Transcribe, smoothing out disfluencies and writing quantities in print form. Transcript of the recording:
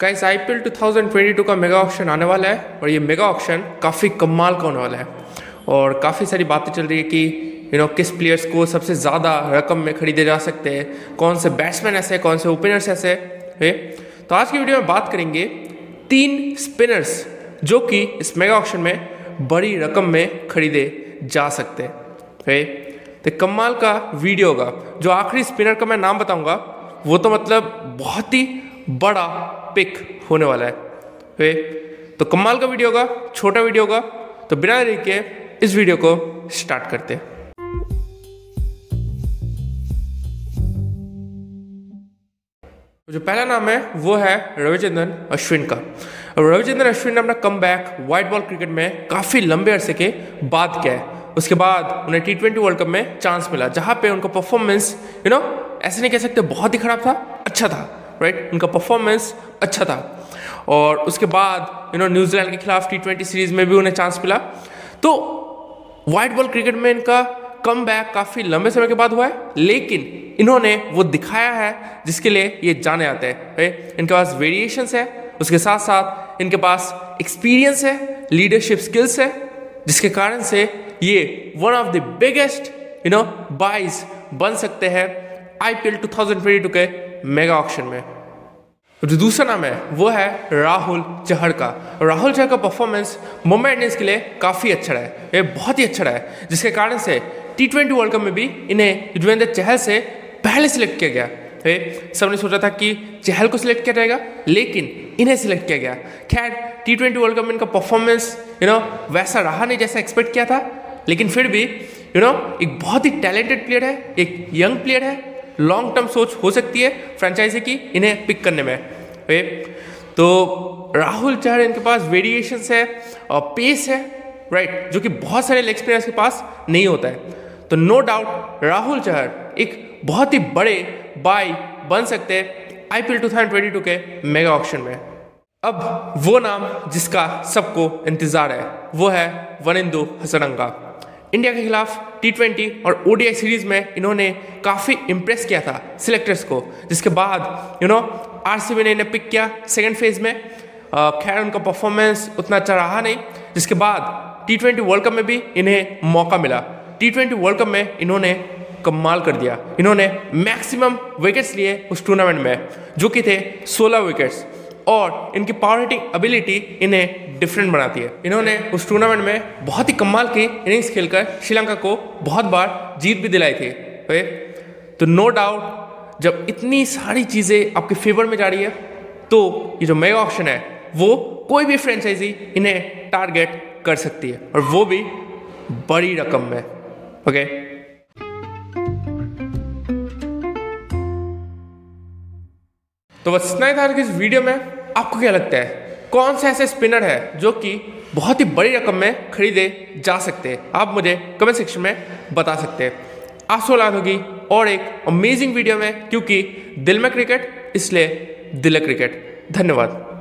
Guys IPL 2022 का mega auction आने वाला है और ये मेगा ऑक्शन काफ़ी कमाल का होने वाला है और काफ़ी सारी बातें चल रही है कि किस प्लेयर्स को सबसे ज़्यादा रकम में खरीदे जा सकते हैं, कौन से बैट्समैन ऐसे हैं, कौन से ओपनर्स ऐसे हैं। तो आज की वीडियो में बात करेंगे 3 स्पिनर्स जो कि इस मेगा ऑक्शन में बड़ी रकम में खरीदे जा सकते हैं। तो कमाल का वीडियो होगा। जो आखिरी स्पिनर का मैं नाम बताऊँगा वो तो मतलब बहुत ही बड़ा पिक होने वाला है वे। तो कमाल का वीडियो होगा, छोटा वीडियो होगा, तो बिना देरी के इस वीडियो को स्टार्ट करते हैं। जो पहला नाम है वो है रविचंद्रन अश्विन का। रविचंद्रन अश्विन ने अपना कमबैक वाइट बॉल क्रिकेट में काफ़ी लंबे अरसे के बाद किया है। उसके बाद उन्हें T20 वर्ल्ड कप में चांस मिला, जहाँ पे उनका परफॉर्मेंस ऐसे नहीं कह सकते बहुत ही खराब था, अच्छा था राइट, उनका परफॉर्मेंस अच्छा था। और उसके बाद न्यूजीलैंड के खिलाफ T20 सीरीज़ में भी उन्हें चांस मिला। तो वाइट बॉल क्रिकेट में इनका कमबैक काफ़ी लंबे समय के बाद हुआ है, लेकिन इन्होंने वो दिखाया है जिसके लिए ये जाने आते हैं राइट। इनके पास वेरिएशंस है, उसके साथ साथ इनके पास एक्सपीरियंस है, लीडरशिप स्किल्स है, जिसके कारण से ये one of the biggest buys बन सकते हैं IPL 2022 के मेगा ऑक्शन में। जो दूसरा नाम है वो है राहुल चहर का। राहुल चहर का परफॉर्मेंस मुंबई इंडियंस के लिए काफ़ी अच्छा रहा है, ये बहुत ही अच्छा रहा है, जिसके कारण से T20 वर्ल्ड कप में भी इन्हें योगेंद्र चहल से पहले सिलेक्ट किया गया। सबने सोचा था कि चहल को सिलेक्ट किया जाएगा लेकिन इन्हें सिलेक्ट किया गया। खैर T20 वर्ल्ड कप में इनका परफॉर्मेंस वैसा रहा नहीं जैसा एक्सपेक्ट किया था, लेकिन फिर भी एक बहुत ही टैलेंटेड प्लेयर है, एक यंग प्लेयर है, लॉन्ग टर्म सोच हो सकती है फ्रेंचाइजी की इन्हें पिक करने में। तो राहुल चहर इनके पास वेरिएशंस है और पेस है राइट, जो कि बहुत सारे लेग स्पिनर्स के पास नहीं होता है। तो नो डाउट राहुल चहर एक बहुत ही बड़े बाय बन सकते हैं IPL 2022 के मेगा ऑक्शन में। अब वो नाम जिसका सबको इंतज़ार है वो है वनिंदु हसरंगा। इंडिया के खिलाफ T20 और ODI सीरीज़ में इन्होंने काफ़ी इम्प्रेस किया था सिलेक्टर्स को, जिसके बाद आरसीबी ने इन्हें पिक किया सेकंड फेज़ में। खैर उनका परफॉर्मेंस उतना अच्छा रहा नहीं, जिसके बाद T20 वर्ल्ड कप में भी इन्हें मौका मिला। T20 वर्ल्ड कप में इन्होंने कमाल कर दिया, इन्होंने मैक्सिमम विकेट्स लिए उस टूर्नामेंट में, जो कि थे 16 विकेट्स, और इनकी पावर हिटिंग एबिलिटी इन्हें डिफरेंट बनाती है। इन्होंने उस टूर्नामेंट में बहुत ही कमाल की इनिंग्स खेलकर श्रीलंका को बहुत बार जीत भी दिलाई थी। तो नो डाउट जब इतनी सारी चीज़ें आपके फेवर में जा रही है तो ये जो मेगा ऑक्शन है वो कोई भी फ्रेंचाइजी इन्हें टारगेट कर सकती है और वो भी बड़ी रकम में। ओके तो बस इतना ही था इस वीडियो में। आपको क्या लगता है कौन से ऐसे स्पिनर है जो कि बहुत ही बड़ी रकम में खरीदे जा सकते हैं? आप मुझे कमेंट सेक्शन में बता सकते हैं। आज सोलाद होगी और एक अमेजिंग वीडियो में, क्योंकि दिल में क्रिकेट इसलिए दिल क्रिकेट। धन्यवाद।